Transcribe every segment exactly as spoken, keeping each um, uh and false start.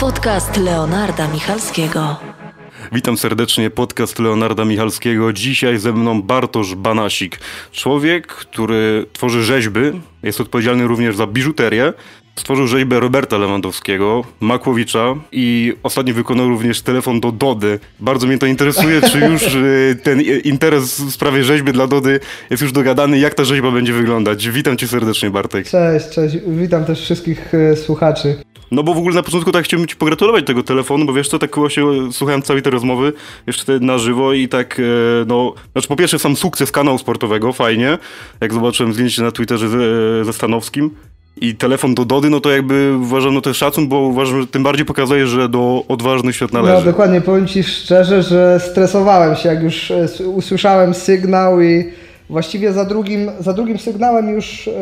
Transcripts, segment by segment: Podcast Leonarda Michalskiego. Witam serdecznie, podcast Leonarda Michalskiego. Dzisiaj ze mną Bartosz Banasik. Człowiek, który tworzy rzeźby, jest odpowiedzialny również za biżuterię. Stworzył rzeźbę Roberta Lewandowskiego, Makłowicza i ostatnio wykonał również telefon do Dody. Bardzo mnie to interesuje, czy już ten interes w sprawie rzeźby dla Dody jest już dogadany, jak ta rzeźba będzie wyglądać. Witam cię serdecznie, Bartek. Cześć, cześć. Witam też wszystkich słuchaczy. No bo w ogóle na początku tak chciałbym ci pogratulować tego telefonu, bo wiesz co, tak się słuchałem całej tej rozmowy jeszcze na żywo i tak, no, znaczy po pierwsze sam sukces kanału sportowego, fajnie, jak zobaczyłem zdjęcie na Twitterze ze, ze Stanowskim. I telefon do Dody, no to jakby uważam, no to jest szacun, bo uważam, że tym bardziej pokazuje, że do odważnych świat należy. No dokładnie, powiem ci szczerze, że stresowałem się, jak już usłyszałem sygnał i właściwie za drugim, za drugim sygnałem już yy,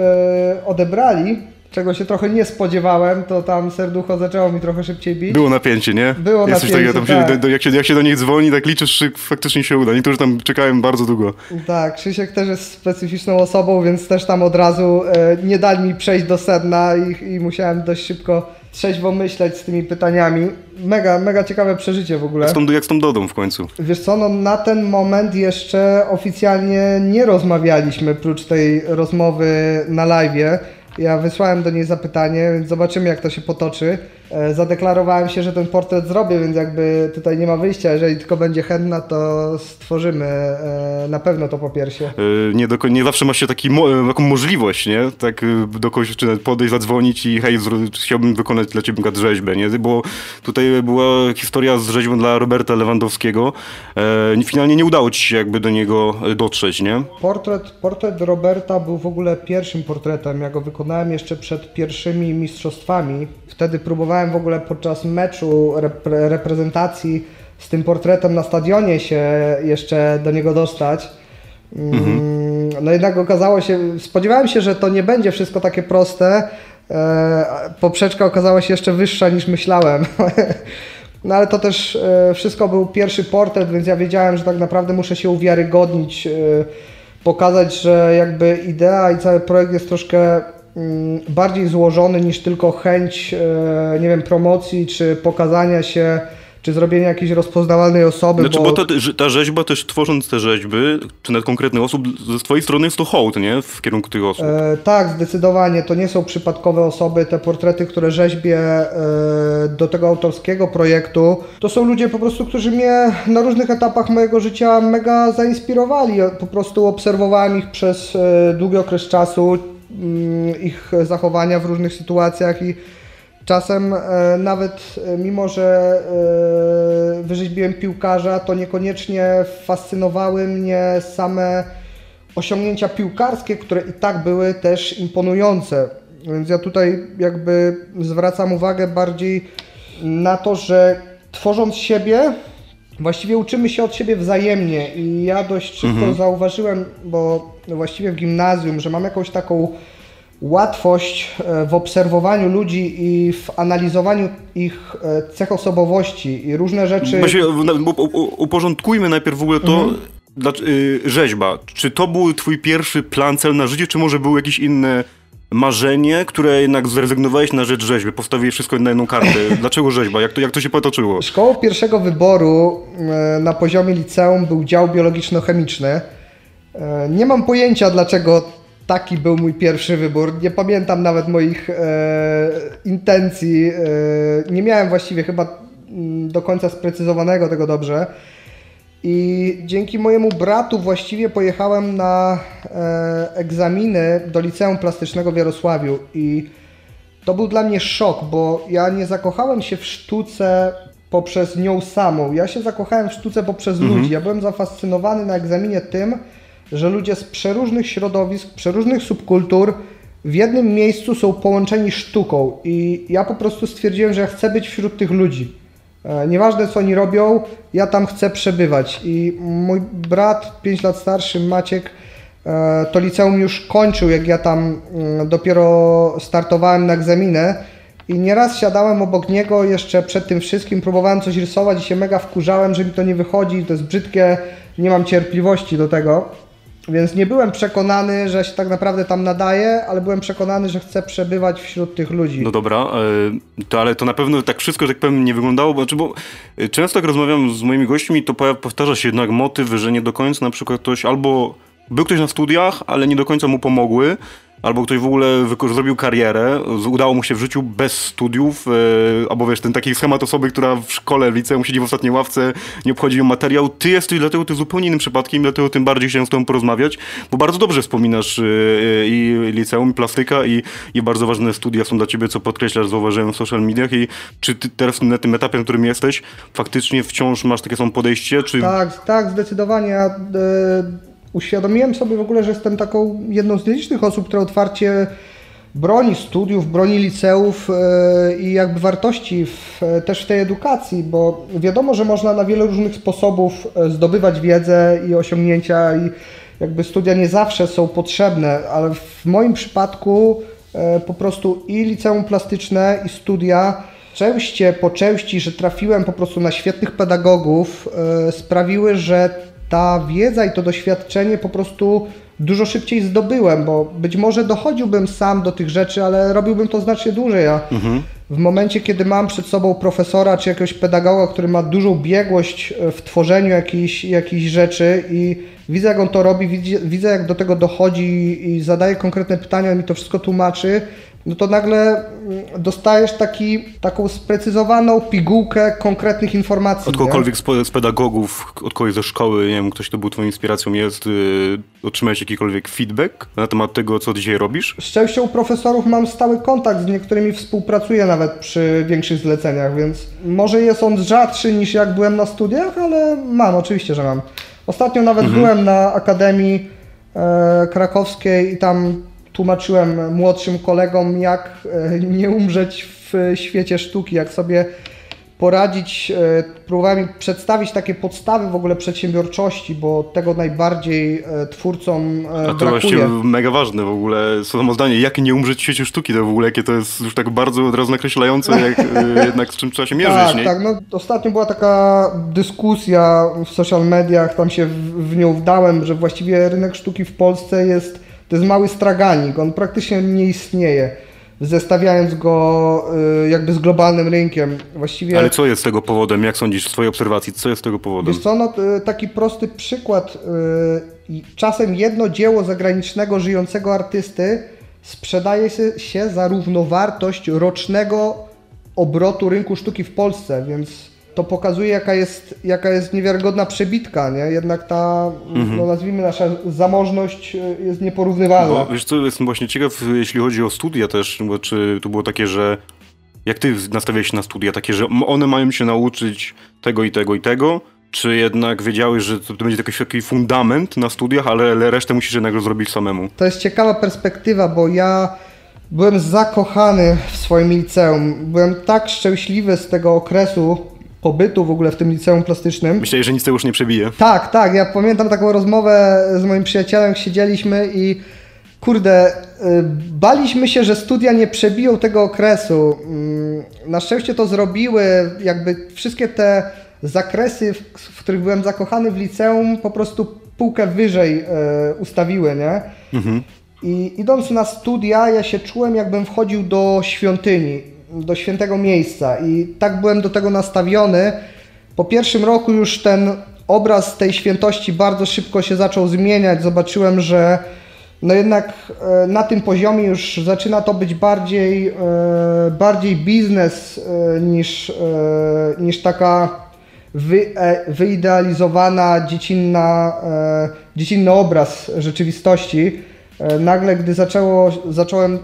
odebrali, czego się trochę nie spodziewałem, to tam serducho zaczęło mi trochę szybciej bić. Było napięcie, nie? Było Jesteś napięcie, tak, tam, tak. Jak, się, jak się do nich dzwoni, tak liczysz, czy faktycznie się uda. Niektórzy tam czekałem bardzo długo. Tak, Krzysiek też jest specyficzną osobą, więc też tam od razu e, nie dali mi przejść do sedna i, i musiałem dość szybko trzeźwo myśleć z tymi pytaniami. Mega, mega ciekawe przeżycie w ogóle. Jak z, tą, jak z tą Dodą w końcu? Wiesz co, no na ten moment jeszcze oficjalnie nie rozmawialiśmy, prócz tej rozmowy na live'ie. Ja wysłałem do niej zapytanie, więc zobaczymy, jak to się potoczy. Zadeklarowałem się, że ten portret zrobię, więc jakby tutaj nie ma wyjścia. Jeżeli tylko będzie chętna, to stworzymy na pewno to po piersie. Nie, do, nie zawsze ma się taki, taką możliwość, nie? Tak do kogoś podejść, zadzwonić i hej, chciałbym wykonać dla ciebie rzeźbę, nie? Bo tutaj była historia z rzeźbą dla Roberta Lewandowskiego. Finalnie nie udało ci się jakby do niego dotrzeć, nie? Portret, portret Roberta był w ogóle pierwszym portretem. Ja go wykonałem jeszcze przed pierwszymi mistrzostwami. Wtedy próbowałem w ogóle podczas meczu repre- reprezentacji z tym portretem na stadionie się jeszcze do niego dostać. Mm, no jednak okazało się, spodziewałem się, że to nie będzie wszystko takie proste. E, poprzeczka okazała się jeszcze wyższa niż myślałem. No ale to też e, wszystko był pierwszy portret, więc ja wiedziałem, że tak naprawdę muszę się uwiarygodnić, e, pokazać, że jakby idea i cały projekt jest troszkę bardziej złożony niż tylko chęć, nie wiem, promocji, czy pokazania się, czy zrobienia jakiejś rozpoznawalnej osoby. Znaczy, bo, bo ta, ta rzeźba też, tworząc te rzeźby, czy nawet konkretnych osób, ze twojej strony jest to hołd, nie? W kierunku tych osób. E, tak, zdecydowanie. To nie są przypadkowe osoby. Te portrety, które rzeźbię e, do tego autorskiego projektu, to są ludzie po prostu, którzy mnie na różnych etapach mojego życia mega zainspirowali. Po prostu obserwowałem ich przez e, długi okres czasu, ich zachowania w różnych sytuacjach i czasem nawet mimo, że wyrzeźbiłem piłkarza, to niekoniecznie fascynowały mnie same osiągnięcia piłkarskie, które i tak były też imponujące. Więc ja tutaj jakby zwracam uwagę bardziej na to, że tworząc siebie, właściwie uczymy się od siebie wzajemnie i ja dość szybko mhm. zauważyłem, bo właściwie w gimnazjum, że mam jakąś taką łatwość w obserwowaniu ludzi i w analizowaniu ich cech osobowości i różne rzeczy. Właśnie, uporządkujmy najpierw w ogóle to, mhm. rzeźba. Czy to był twój pierwszy plan, cel na życie, czy może był jakiś inny... marzenie, które jednak zrezygnowałeś na rzecz rzeźby, postawiłeś wszystko na jedną kartę. Dlaczego rzeźba? Jak to, jak to się potoczyło? Szkołą pierwszego wyboru na poziomie liceum był dział biologiczno-chemiczny. Nie mam pojęcia, dlaczego taki był mój pierwszy wybór. Nie pamiętam nawet moich intencji. Nie miałem właściwie chyba do końca sprecyzowanego tego dobrze. I dzięki mojemu bratu właściwie pojechałem na e, egzaminy do Liceum Plastycznego w Jarosławiu i to był dla mnie szok, bo ja nie zakochałem się w sztuce poprzez nią samą. Ja się zakochałem w sztuce poprzez mhm. ludzi. Ja byłem zafascynowany na egzaminie tym, że ludzie z przeróżnych środowisk, przeróżnych subkultur w jednym miejscu są połączeni sztuką i ja po prostu stwierdziłem, że ja chcę być wśród tych ludzi. Nieważne co oni robią, ja tam chcę przebywać i mój brat, pięć lat starszy, Maciek, to liceum już kończył, jak ja tam dopiero startowałem na egzaminę i nieraz siadałem obok niego jeszcze przed tym wszystkim, próbowałem coś rysować i się mega wkurzałem, że mi to nie wychodzi, to jest brzydkie, nie mam cierpliwości do tego. Więc nie byłem przekonany, że się tak naprawdę tam nadaje, ale byłem przekonany, że chcę przebywać wśród tych ludzi. No dobra, to, ale to na pewno tak wszystko, że tak powiem, nie wyglądało, bo, bo często jak rozmawiam z moimi gośćmi, to powtarza się jednak motyw, że nie do końca na przykład ktoś albo był ktoś na studiach, ale nie do końca mu pomogły, albo ktoś w ogóle zrobił karierę, udało mu się w życiu bez studiów, yy, albo wiesz, ten taki schemat osoby, która w szkole, w liceum siedzi w ostatniej ławce, nie obchodzi ją materiał. Ty jesteś dlatego ty zupełnie innym przypadkiem, dlatego tym bardziej chciałem z tobą porozmawiać, bo bardzo dobrze wspominasz yy, i liceum, i plastyka, i, i bardzo ważne studia są dla ciebie, co podkreślasz, zauważyłem w social mediach. I czy ty teraz na tym etapie, na którym jesteś, faktycznie wciąż masz takie samo podejście? Czy... Tak, tak, zdecydowanie. Ja, yy... uświadomiłem sobie w ogóle, że jestem taką jedną z nielicznych osób, która otwarcie broni studiów, broni liceów i jakby wartości w, też w tej edukacji, bo wiadomo, że można na wiele różnych sposobów zdobywać wiedzę i osiągnięcia i jakby studia nie zawsze są potrzebne, ale w moim przypadku po prostu i liceum plastyczne, i studia częściej po części, że trafiłem po prostu na świetnych pedagogów, sprawiły, że ta wiedza i to doświadczenie po prostu dużo szybciej zdobyłem, bo być może dochodziłbym sam do tych rzeczy, ale robiłbym to znacznie dłużej. A mhm. w momencie, kiedy mam przed sobą profesora czy jakiegoś pedagoga, który ma dużą biegłość w tworzeniu jakichś, jakichś rzeczy i widzę, jak on to robi, widzę, jak do tego dochodzi i zadaje konkretne pytania, on mi to wszystko tłumaczy, no to nagle dostajesz taki, taką sprecyzowaną pigułkę konkretnych informacji. Od kogokolwiek nie? z pedagogów, od kogoś ze szkoły, nie wiem, ktoś, kto był twoją inspiracją, jest, yy, otrzymałeś jakikolwiek feedback na temat tego, co dzisiaj robisz? Z częścią profesorów mam stały kontakt, z niektórymi współpracuję nawet przy większych zleceniach, więc może jest on rzadszy niż jak byłem na studiach, ale mam, oczywiście, że mam. Ostatnio nawet mhm. byłem na Akademii e, Krakowskiej i tam tłumaczyłem młodszym kolegom, jak nie umrzeć w świecie sztuki, jak sobie poradzić. Próbowałem przedstawić takie podstawy w ogóle przedsiębiorczości, bo tego najbardziej twórcom A brakuje. A to właśnie mega ważne w ogóle samozdanie, jak nie umrzeć w świecie sztuki, to w ogóle jakie to jest już tak bardzo od razu nakreślające, jak jednak z czym trzeba się mierzyć. Tak, nie? tak. No, ostatnio była taka dyskusja w social mediach, tam się w, w nią wdałem, że właściwie rynek sztuki w Polsce jest to jest mały straganik, on praktycznie nie istnieje, zestawiając go jakby z globalnym rynkiem. Właściwie... Ale co jest tego powodem? Jak sądzisz w swojej obserwacji? Co jest tego powodem? Wiesz co, no, taki prosty przykład. Czasem jedno dzieło zagranicznego, żyjącego artysty sprzedaje się za równowartość rocznego obrotu rynku sztuki w Polsce, więc... to pokazuje, jaka jest, jaka jest niewiarygodna przebitka, nie? Jednak ta, mhm. no nazwijmy, nasza zamożność jest nieporównywalna. No, wiesz co, jestem właśnie ciekaw, jeśli chodzi o studia też, bo czy to było takie, że jak ty nastawiałeś się na studia, takie, że one mają się nauczyć tego i tego i tego, czy jednak wiedziałeś, że to będzie jakiś taki fundament na studiach, ale resztę musisz jednak zrobić samemu? To jest ciekawa perspektywa, bo ja... byłem zakochany w swoim liceum. Byłem tak szczęśliwy z tego okresu pobytu w ogóle w tym liceum plastycznym. Myślałeś, że nic to już nie przebije. Tak, tak. Ja pamiętam taką rozmowę z moim przyjacielem, siedzieliśmy i kurde, baliśmy się, że studia nie przebiją tego okresu. Na szczęście to zrobiły. Jakby wszystkie te zakresy, w których byłem zakochany w liceum, po prostu półkę wyżej ustawiły, nie? Mhm. I idąc na studia, ja się czułem, jakbym wchodził do świątyni, do świętego miejsca i tak byłem do tego nastawiony. Po pierwszym roku już ten obraz tej świętości bardzo szybko się zaczął zmieniać. Zobaczyłem, że no jednak na tym poziomie już zaczyna to być bardziej, bardziej biznes niż, niż taka wy, wyidealizowana dziecinna, dziecinny obraz rzeczywistości. Nagle, gdy zaczęło, zacząłem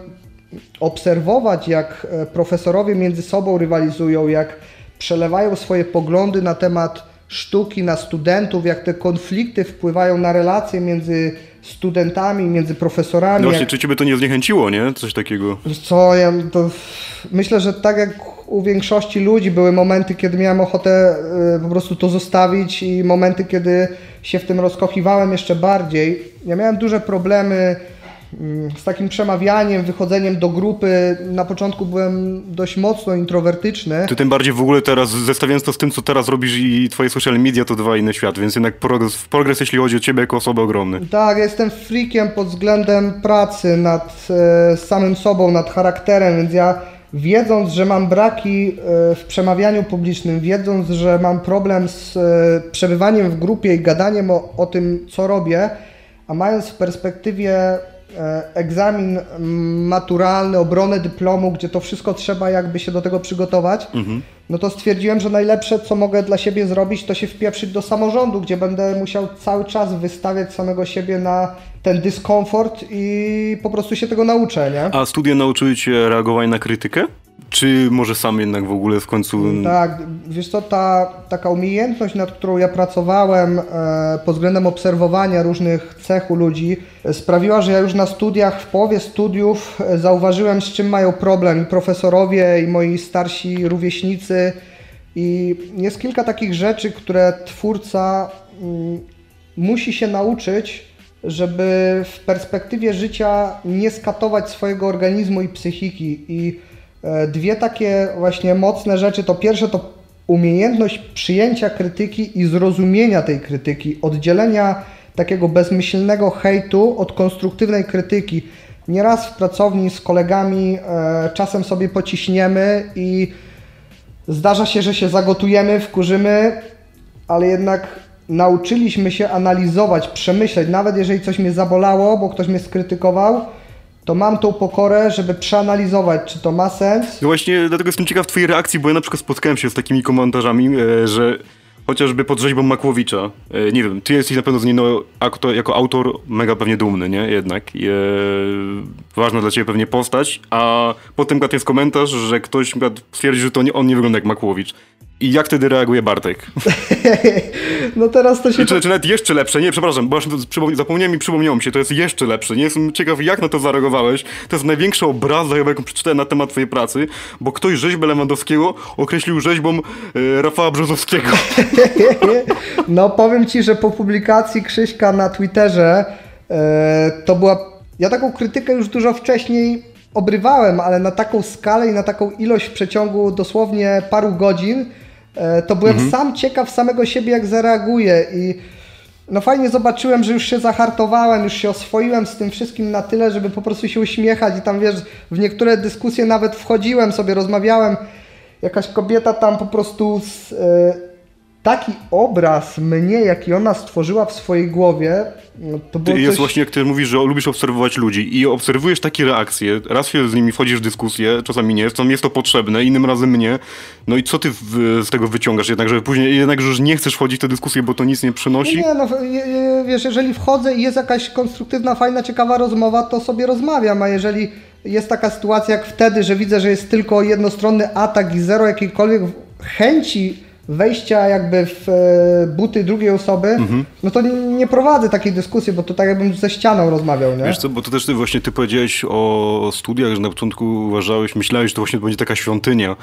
obserwować, jak profesorowie między sobą rywalizują, jak przelewają swoje poglądy na temat sztuki, na studentów, jak te konflikty wpływają na relacje między studentami, między profesorami. No właśnie, jak... czy ciebie to nie zniechęciło, nie? Coś takiego. Co, ja to... myślę, że tak jak u większości ludzi były momenty, kiedy miałem ochotę po prostu to zostawić i momenty, kiedy się w tym rozkochiwałem jeszcze bardziej. Ja miałem duże problemy z takim przemawianiem, wychodzeniem do grupy. Na początku byłem dość mocno introwertyczny. Ty tym bardziej w ogóle teraz, zestawiając to z tym, co teraz robisz i twoje social media, to dwa inny świat, więc jednak progres, progres jeśli chodzi o ciebie jako osobę ogromny. Tak, jestem freakiem pod względem pracy nad e, samym sobą, nad charakterem, więc ja wiedząc, że mam braki e, w przemawianiu publicznym, wiedząc, że mam problem z e, przebywaniem w grupie i gadaniem o, o tym, co robię, a mając w perspektywie egzamin maturalny, obronę dyplomu, gdzie to wszystko trzeba jakby się do tego przygotować, mhm. no to stwierdziłem, że najlepsze, co mogę dla siebie zrobić, to się wpieprzyć do samorządu, gdzie będę musiał cały czas wystawiać samego siebie na ten dyskomfort i po prostu się tego nauczę, nie? A studia nauczyły cię reagować na krytykę? Czy może sam jednak w ogóle w końcu... Tak, wiesz co, ta taka umiejętność, nad którą ja pracowałem e, pod względem obserwowania różnych cech u ludzi, sprawiła, że ja już na studiach, w połowie studiów zauważyłem, z czym mają problem i profesorowie, i moi starsi rówieśnicy. I jest kilka takich rzeczy, które twórca mm, musi się nauczyć, żeby w perspektywie życia nie skatować swojego organizmu i psychiki. I dwie takie właśnie mocne rzeczy, to pierwsze to umiejętność przyjęcia krytyki i zrozumienia tej krytyki, oddzielenia takiego bezmyślnego hejtu od konstruktywnej krytyki. Nieraz w pracowni z kolegami e, czasem sobie pociśniemy i zdarza się, że się zagotujemy, wkurzymy, ale jednak nauczyliśmy się analizować, przemyśleć, nawet jeżeli coś mnie zabolało, bo ktoś mnie skrytykował, to mam tą pokorę, żeby przeanalizować, czy to ma sens. No właśnie, dlatego jestem ciekaw twojej reakcji, bo ja na przykład spotkałem się z takimi komentarzami, że chociażby pod rzeźbą Makłowicza, nie wiem, ty jesteś na pewno z niej no, jako autor mega pewnie dumny, nie? Jednak. E, ważna dla ciebie pewnie postać, a potem jest komentarz, że ktoś stwierdzi, że to nie, on nie wygląda jak Makłowicz. I jak wtedy reaguje Bartek? No teraz to się... I czy, czy nawet jeszcze lepsze, nie, przepraszam, bo aż zapomniałem i przypomniało mi się, to jest jeszcze lepsze. Nie jestem ciekaw, jak na to zareagowałeś. To jest największa obraza, jaką przeczytałem na temat twojej pracy, bo ktoś rzeźbę Lewandowskiego określił rzeźbą e, Rafała Brzozowskiego. No powiem ci, że po publikacji Krzyśka na Twitterze e, to była... Ja taką krytykę już dużo wcześniej obrywałem, ale na taką skalę i na taką ilość w przeciągu dosłownie paru godzin, to byłem mhm. sam ciekaw samego siebie, jak zareaguję. I no fajnie zobaczyłem, że już się zahartowałem, już się oswoiłem z tym wszystkim na tyle, żeby po prostu się uśmiechać. I tam wiesz, w niektóre dyskusje nawet wchodziłem sobie, rozmawiałem. Jakaś kobieta tam po prostu z, y, taki obraz mnie, jaki ona stworzyła w swojej głowie, no to było jest coś... Właśnie jak ty mówisz, że lubisz obserwować ludzi i obserwujesz takie reakcje, raz się z nimi wchodzisz w dyskusję, czasami nie, jest to, jest to potrzebne, innym razem nie. No i co ty w, z tego wyciągasz jednak, że później jednak już nie chcesz wchodzić w tę dyskusję, bo to nic nie przynosi? Nie, no wiesz, jeżeli wchodzę i jest jakaś konstruktywna, fajna, ciekawa rozmowa, to sobie rozmawiam, a jeżeli jest taka sytuacja jak wtedy, że widzę, że jest tylko jednostronny atak i zero jakiejkolwiek chęci wejścia jakby w buty drugiej osoby, mhm. no to nie prowadzę takiej dyskusji, bo to tak jakbym ze ścianą rozmawiał, nie? Wiesz co, bo to też ty właśnie ty powiedziałeś o studiach, że na początku uważałeś, myślałeś, że to właśnie będzie taka świątynia, e,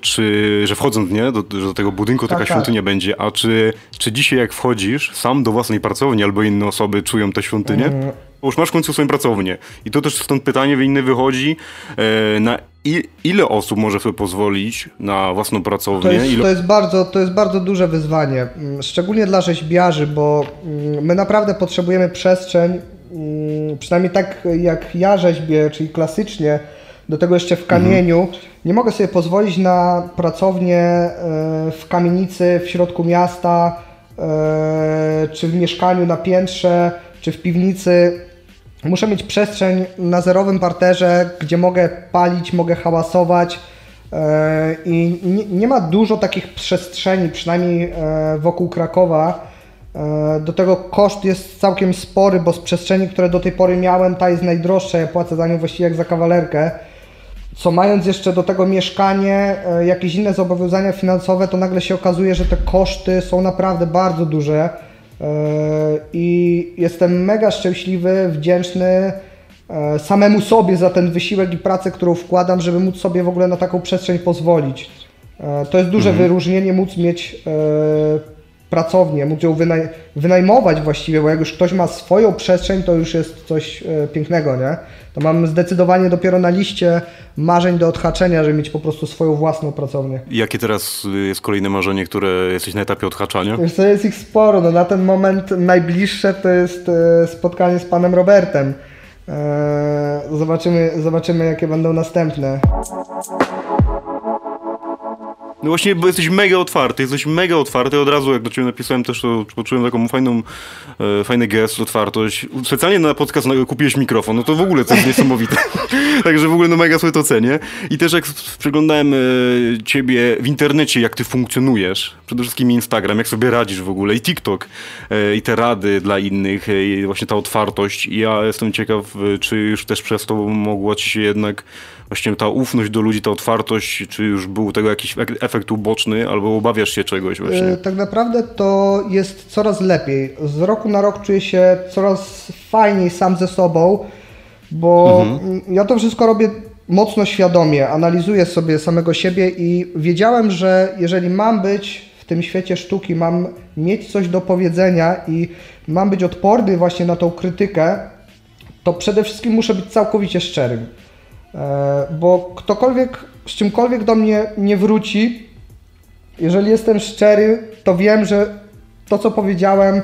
czy, że wchodząc nie, do, do tego budynku taka tak, świątynia tak. będzie, a czy, czy dzisiaj jak wchodzisz sam do własnej pracowni albo inne osoby czują tę świątynię? Mhm. Bo już masz w końcu swoją pracownię. I to też stąd pytanie inne wychodzi, e, na i, ile osób może sobie pozwolić na własną pracownię? To jest, ile... to, jest bardzo, to jest bardzo duże wyzwanie, szczególnie dla rzeźbiarzy, bo my naprawdę potrzebujemy przestrzeń, przynajmniej tak jak ja rzeźbię, czyli klasycznie, do tego jeszcze w kamieniu. Mhm. Nie mogę sobie pozwolić na pracownię w kamienicy, w środku miasta, czy w mieszkaniu na piętrze, czy w piwnicy. Muszę mieć przestrzeń na zerowym parterze, gdzie mogę palić, mogę hałasować i nie ma dużo takich przestrzeni, przynajmniej wokół Krakowa. Do tego koszt jest całkiem spory, bo z przestrzeni, które do tej pory miałem, ta jest najdroższa, ja płacę za nią właściwie jak za kawalerkę. Co mając jeszcze do tego mieszkanie, jakieś inne zobowiązania finansowe, to nagle się okazuje, że te koszty są naprawdę bardzo duże. I jestem mega szczęśliwy, wdzięczny samemu sobie za ten wysiłek i pracę, którą wkładam, żeby móc sobie w ogóle na taką przestrzeń pozwolić. To jest duże mhm. wyróżnienie móc mieć pracownię, móc ją wynaj wynajmować właściwie, bo jak już ktoś ma swoją przestrzeń, to już jest coś e, pięknego, nie? To mam zdecydowanie dopiero na liście marzeń do odhaczenia, żeby mieć po prostu swoją własną pracownię. Jakie teraz jest kolejne marzenie, które jesteś na etapie odhaczania? Wiesz co, jest ich sporo. No, na ten moment najbliższe to jest e, spotkanie z panem Robertem. E, zobaczymy, zobaczymy, jakie będą następne. No właśnie, bo jesteś mega otwarty, jesteś mega otwarty, od razu jak do ciebie napisałem też, to poczułem taką fajną, e, fajny gest, otwartość. Specjalnie na podcast kupiłeś mikrofon, no to w ogóle coś niesamowite. Także w ogóle no mega sobie to cenię. I też jak przeglądałem e, ciebie w internecie, jak ty funkcjonujesz, przede wszystkim Instagram, jak sobie radzisz w ogóle i TikTok, e, i te rady dla innych, e, i właśnie ta otwartość. I ja jestem ciekaw, czy już też przez to mogła ci się jednak właśnie ta ufność do ludzi, ta otwartość, czy już był tego jakiś efekt uboczny, albo obawiasz się czegoś właśnie? Yy, tak naprawdę to jest coraz lepiej. Z roku na rok czuję się coraz fajniej sam ze sobą, bo mhm. ja to wszystko robię mocno świadomie, analizuję sobie samego siebie i wiedziałem, że jeżeli mam być w tym świecie sztuki, mam mieć coś do powiedzenia i mam być odporny właśnie na tą krytykę, to przede wszystkim muszę być całkowicie szczerym. Bo ktokolwiek, z czymkolwiek do mnie nie wróci, jeżeli jestem szczery, to wiem, że to, co powiedziałem,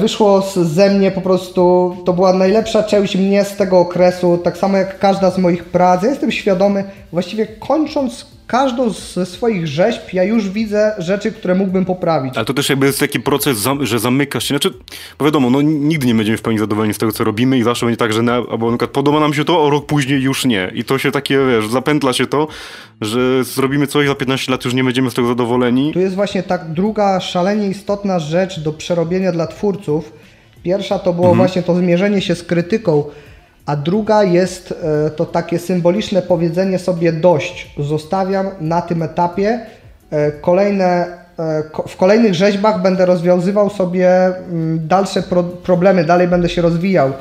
wyszło ze mnie po prostu, to była najlepsza część mnie z tego okresu, tak samo jak każda z moich prac. Ja jestem świadomy, właściwie kończąc każdą ze swoich rzeźb, ja już widzę rzeczy, które mógłbym poprawić. Ale to też jakby jest taki proces, że zamykasz się. Znaczy, bo wiadomo, no nigdy nie będziemy w pełni zadowoleni z tego, co robimy i zawsze będzie tak, że na, albo na przykład podoba nam się to, a rok później już nie. I to się takie, wiesz, zapętla się to, że zrobimy coś, za piętnaście lat już nie będziemy z tego zadowoleni. Tu jest właśnie tak druga szalenie istotna rzecz do przerobienia dla twórców. Pierwsza to było mhm. właśnie to zmierzenie się z krytyką, a druga jest to takie symboliczne powiedzenie sobie dość. Zostawiam na tym etapie. Kolejne, w kolejnych rzeźbach będę rozwiązywał sobie dalsze pro, problemy, dalej będę się rozwijał.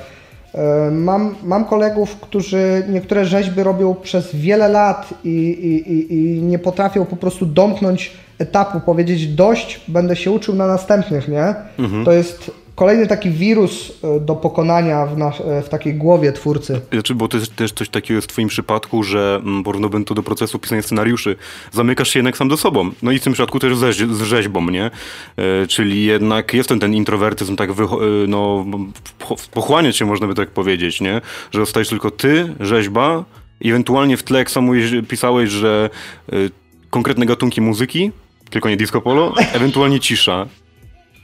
Mam, mam kolegów, którzy niektóre rzeźby robią przez wiele lat i, i, i, i nie potrafią po prostu domknąć etapu, powiedzieć dość, będę się uczył na następnych, nie? Mhm. To jest kolejny taki wirus do pokonania w, nas, w takiej głowie twórcy. Znaczy, bo to jest też coś takiego jest w twoim przypadku, że porównując to do procesu pisania scenariuszy, zamykasz się jednak sam do sobą. No i w tym przypadku też ze, z rzeźbą, nie? E, czyli jednak jest ten, ten introwertyzm, tak wy, no, pochłaniać się, można by tak powiedzieć, nie? Że zostajesz tylko ty, rzeźba, i ewentualnie w tle, jak sam pisałeś, że e, konkretne gatunki muzyki, tylko nie disco polo, ewentualnie cisza.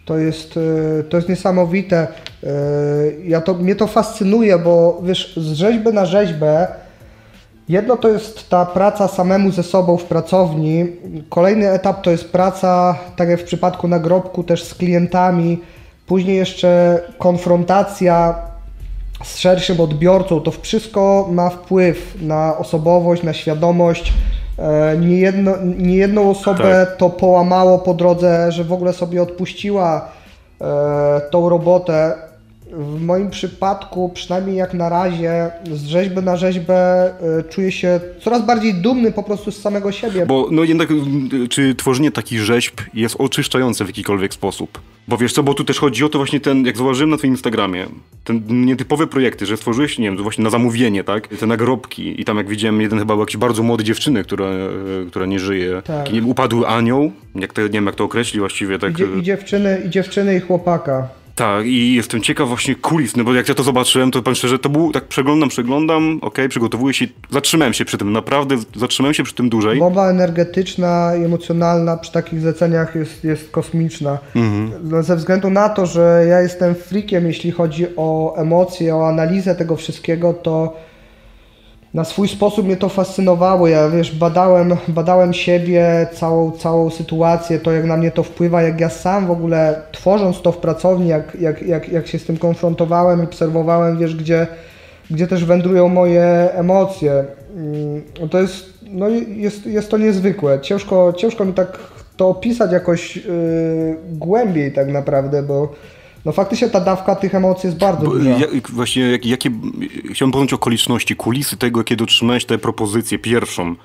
To jest, to jest niesamowite. Ja to, mnie to fascynuje, bo wiesz, z rzeźby na rzeźbę jedno to jest ta praca samemu ze sobą w pracowni, kolejny etap to jest praca, tak jak w przypadku nagrobku, też z klientami, później jeszcze konfrontacja z szerszym odbiorcą. To wszystko ma wpływ na osobowość, na świadomość. Nie, jedno, nie jedną osobę tak. to połamało po drodze, że w ogóle sobie odpuściła e, tą robotę. W moim przypadku, przynajmniej jak na razie, z rzeźby na rzeźbę e, czuję się coraz bardziej dumny po prostu z samego siebie. Bo no jednak, czy tworzenie takich rzeźb jest oczyszczające w jakikolwiek sposób? Bo wiesz co, bo tu też chodzi o to właśnie ten, jak zauważyłem na twoim Instagramie, ten nietypowe projekty, że stworzyłeś, nie wiem, właśnie na zamówienie, tak? Te nagrobki i tam jak widziałem, jeden chyba był jakiś bardzo młody dziewczyny, która, która nie żyje. Tak. Taki, nie, upadł anioł, jak to, nie wiem jak to określi właściwie. Tak. I, i, dziewczyny, I dziewczyny i chłopaka. Tak, i jestem ciekaw właśnie kulis, no bo jak ja to zobaczyłem, to powiem szczerze, to był, tak przeglądam, przeglądam, okej, okay, przygotowuję się, zatrzymałem się przy tym, naprawdę zatrzymałem się przy tym dłużej. Bomba energetyczna i emocjonalna przy takich zleceniach jest, jest kosmiczna. Mhm. Ze względu na to, że ja jestem freakiem, jeśli chodzi o emocje, o analizę tego wszystkiego, to na swój sposób mnie to fascynowało. Ja wiesz, badałem, badałem siebie, całą, całą sytuację, to jak na mnie to wpływa, jak ja sam w ogóle tworząc to w pracowni, jak, jak, jak, jak się z tym konfrontowałem i obserwowałem, wiesz, gdzie, gdzie też wędrują moje emocje. To jest, no jest, jest to niezwykłe. Ciężko, ciężko mi tak to opisać jakoś yy, głębiej tak naprawdę, bo no faktycznie ta dawka tych emocji jest bardzo duża. Ja, właśnie jakie, jakie, chciałem powiedzieć okoliczności, kulisy tego, kiedy otrzymałeś tę propozycję pierwszą.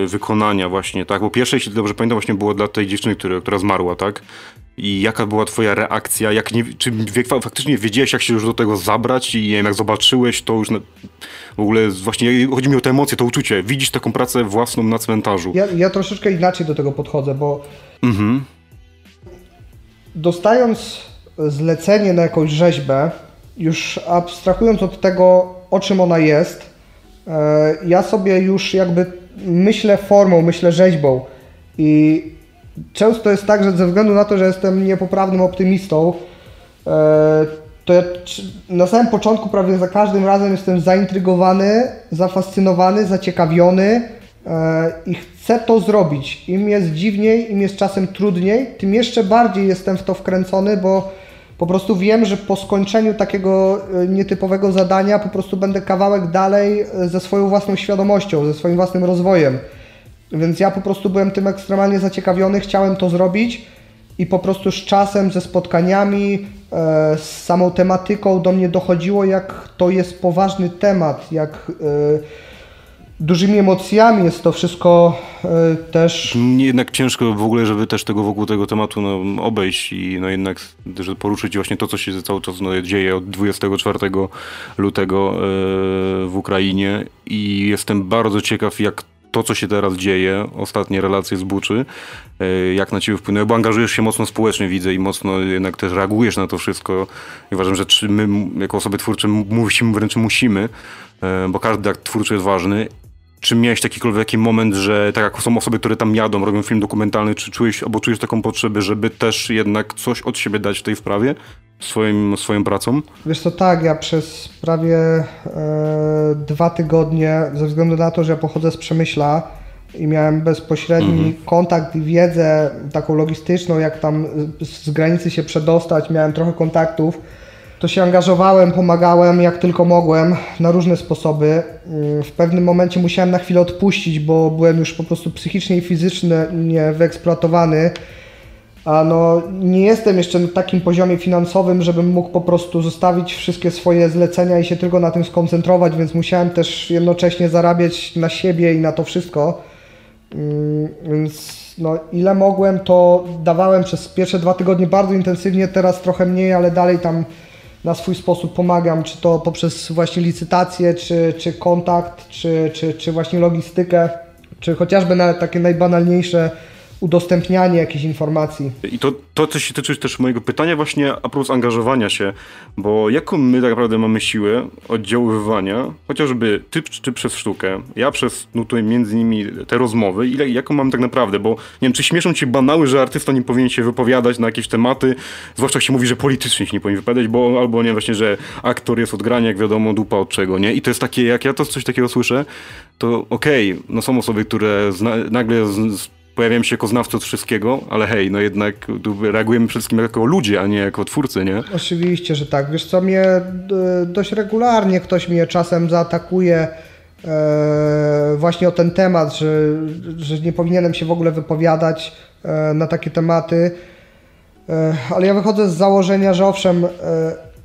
yy, wykonania właśnie, tak? Bo pierwsze, jeśli dobrze pamiętam, właśnie było dla tej dziewczyny, która, która zmarła, tak? I jaka była twoja reakcja? Jak nie, czy faktycznie wiedziałeś, jak się już do tego zabrać i jak zobaczyłeś, to już na, w ogóle właśnie chodzi mi o te emocje, to uczucie. Widzisz taką pracę własną na cmentarzu. Ja, ja troszeczkę inaczej do tego podchodzę, bo mhm. dostając zlecenie na jakąś rzeźbę, już abstrahując od tego, o czym ona jest, ja sobie już jakby myślę formą, myślę rzeźbą i często jest tak, że ze względu na to, że jestem niepoprawnym optymistą, to ja na samym początku prawie za każdym razem jestem zaintrygowany, zafascynowany, zaciekawiony i chcę to zrobić. Im jest dziwniej, im jest czasem trudniej, tym jeszcze bardziej jestem w to wkręcony, bo po prostu wiem, że po skończeniu takiego nietypowego zadania po prostu będę kawałek dalej ze swoją własną świadomością, ze swoim własnym rozwojem. Więc ja po prostu byłem tym ekstremalnie zaciekawiony, chciałem to zrobić i po prostu z czasem, ze spotkaniami, z samą tematyką do mnie dochodziło, jak to jest poważny temat, jak dużymi emocjami jest to wszystko też... Jednak ciężko w ogóle, żeby też tego wokół tego tematu no, obejść i no, jednak żeby poruszyć właśnie to, co się cały czas no, dzieje od dwudziestego czwartego lutego yy, w Ukrainie i jestem bardzo ciekaw, jak to, co się teraz dzieje, ostatnie relacje z Buczy, jak na ciebie wpłynęły, bo angażujesz się mocno społecznie, widzę, i mocno jednak też reagujesz na to wszystko. I uważam, że my jako osoby twórcze musimy, wręcz musimy, bo każdy akt twórczy jest ważny. Czy miałeś jakikolwiek moment, że tak jak są osoby, które tam jadą, robią film dokumentalny, czy czujesz, albo czujesz taką potrzebę, żeby też jednak coś od siebie dać w tej wprawie, swoim, swoją pracą? Wiesz co, tak, ja przez prawie e, dwa tygodnie, ze względu na to, że ja pochodzę z Przemyśla i miałem bezpośredni mhm. kontakt i wiedzę taką logistyczną, jak tam z, z granicy się przedostać, miałem trochę kontaktów, to się angażowałem, pomagałem jak tylko mogłem, na różne sposoby. W pewnym momencie musiałem na chwilę odpuścić, bo byłem już po prostu psychicznie i fizycznie wyeksploatowany. A no, nie jestem jeszcze na takim poziomie finansowym, żebym mógł po prostu zostawić wszystkie swoje zlecenia i się tylko na tym skoncentrować, więc musiałem też jednocześnie zarabiać na siebie i na to wszystko. Więc no, ile mogłem, to dawałem przez pierwsze dwa tygodnie bardzo intensywnie, teraz trochę mniej, ale dalej tam na swój sposób pomagam, czy to poprzez właśnie licytację, czy, czy kontakt, czy, czy, czy właśnie logistykę, czy chociażby nawet takie najbanalniejsze udostępnianie jakichś informacji. I to, to co się tyczy też mojego pytania właśnie a propos angażowania się, bo jaką my tak naprawdę mamy siłę oddziaływania, chociażby ty czy przez sztukę, ja przez no tutaj między innymi te rozmowy, ile, jaką mamy tak naprawdę, bo nie wiem, czy śmieszą cię banały, że artysta nie powinien się wypowiadać na jakieś tematy, zwłaszcza jak się mówi, że politycznie się nie powinien wypowiadać, bo albo nie właśnie, że aktor jest od grania, jak wiadomo, dupa od czego, nie? I to jest takie, jak ja to coś takiego słyszę, to okej, okay, no są osoby, które zna, nagle z, z, pojawiam się jako znawca od wszystkiego, ale hej, no jednak reagujemy wszystkim jako ludzie, a nie jako twórcy, nie? Oczywiście, że tak. Wiesz co, mnie dość regularnie ktoś mnie czasem zaatakuje e, właśnie o ten temat, że, że nie powinienem się w ogóle wypowiadać e, na takie tematy, e, ale ja wychodzę z założenia, że owszem, e,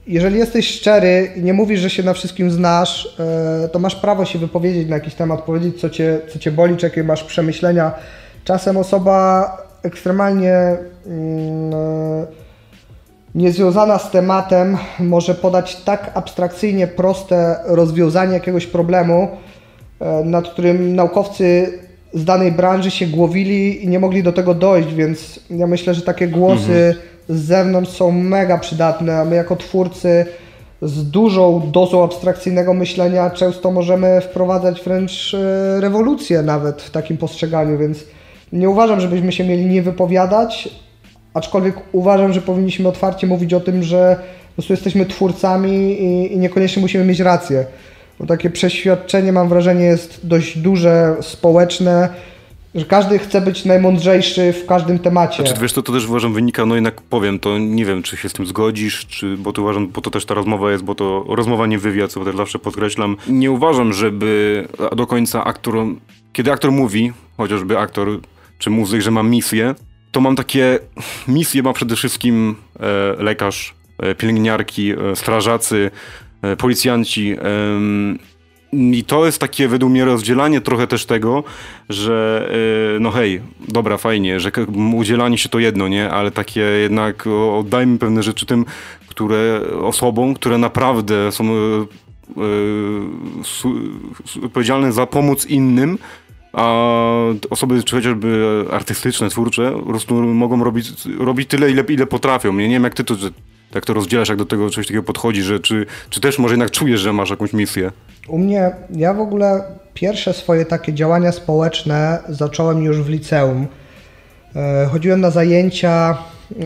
jeżeli jesteś szczery i nie mówisz, że się na wszystkim znasz, e, to masz prawo się wypowiedzieć na jakiś temat, powiedzieć, co cię, co cię boli, czy jakie masz przemyślenia. Czasem osoba ekstremalnie yy, niezwiązana z tematem może podać tak abstrakcyjnie proste rozwiązanie jakiegoś problemu, yy, nad którym naukowcy z danej branży się głowili i nie mogli do tego dojść, więc ja myślę, że takie głosy mhm. z zewnątrz są mega przydatne, a my jako twórcy z dużą dozą abstrakcyjnego myślenia często możemy wprowadzać wręcz yy, rewolucję nawet w takim postrzeganiu, więc nie uważam, żebyśmy się mieli nie wypowiadać, aczkolwiek uważam, że powinniśmy otwarcie mówić o tym, że po prostu jesteśmy twórcami i, i niekoniecznie musimy mieć rację. Bo takie przeświadczenie, mam wrażenie, jest dość duże, społeczne, że każdy chce być najmądrzejszy w każdym temacie. Znaczy, wiesz, to, to też uważam wynika, no jednak powiem, to nie wiem, czy się z tym zgodzisz, czy, bo to uważam, bo to też ta rozmowa jest, bo to rozmowa nie wywiad, co też zawsze podkreślam. Nie uważam, żeby do końca aktor, kiedy aktor mówi, chociażby aktor czy muzyk, że mam misję, to mam takie misje, ma przede wszystkim e, lekarz, e, pielęgniarki, e, strażacy, e, policjanci, e, I to jest takie według mnie rozdzielanie trochę też tego, że no hej, dobra, fajnie, że udzielanie się to jedno, nie? Ale takie jednak oddajmy pewne rzeczy tym, które osobom, które naprawdę są odpowiedzialne za pomoc innym, a osoby czy chociażby artystyczne, twórcze po prostu mogą robić, robić tyle, ile, ile potrafią. Nie, nie wiem, jak ty to, jak to rozdzielasz, jak do tego czegoś takiego podchodzi, że czy, czy też może jednak czujesz, że masz jakąś misję? U mnie, ja w ogóle pierwsze swoje takie działania społeczne zacząłem już w liceum. Chodziłem na zajęcia,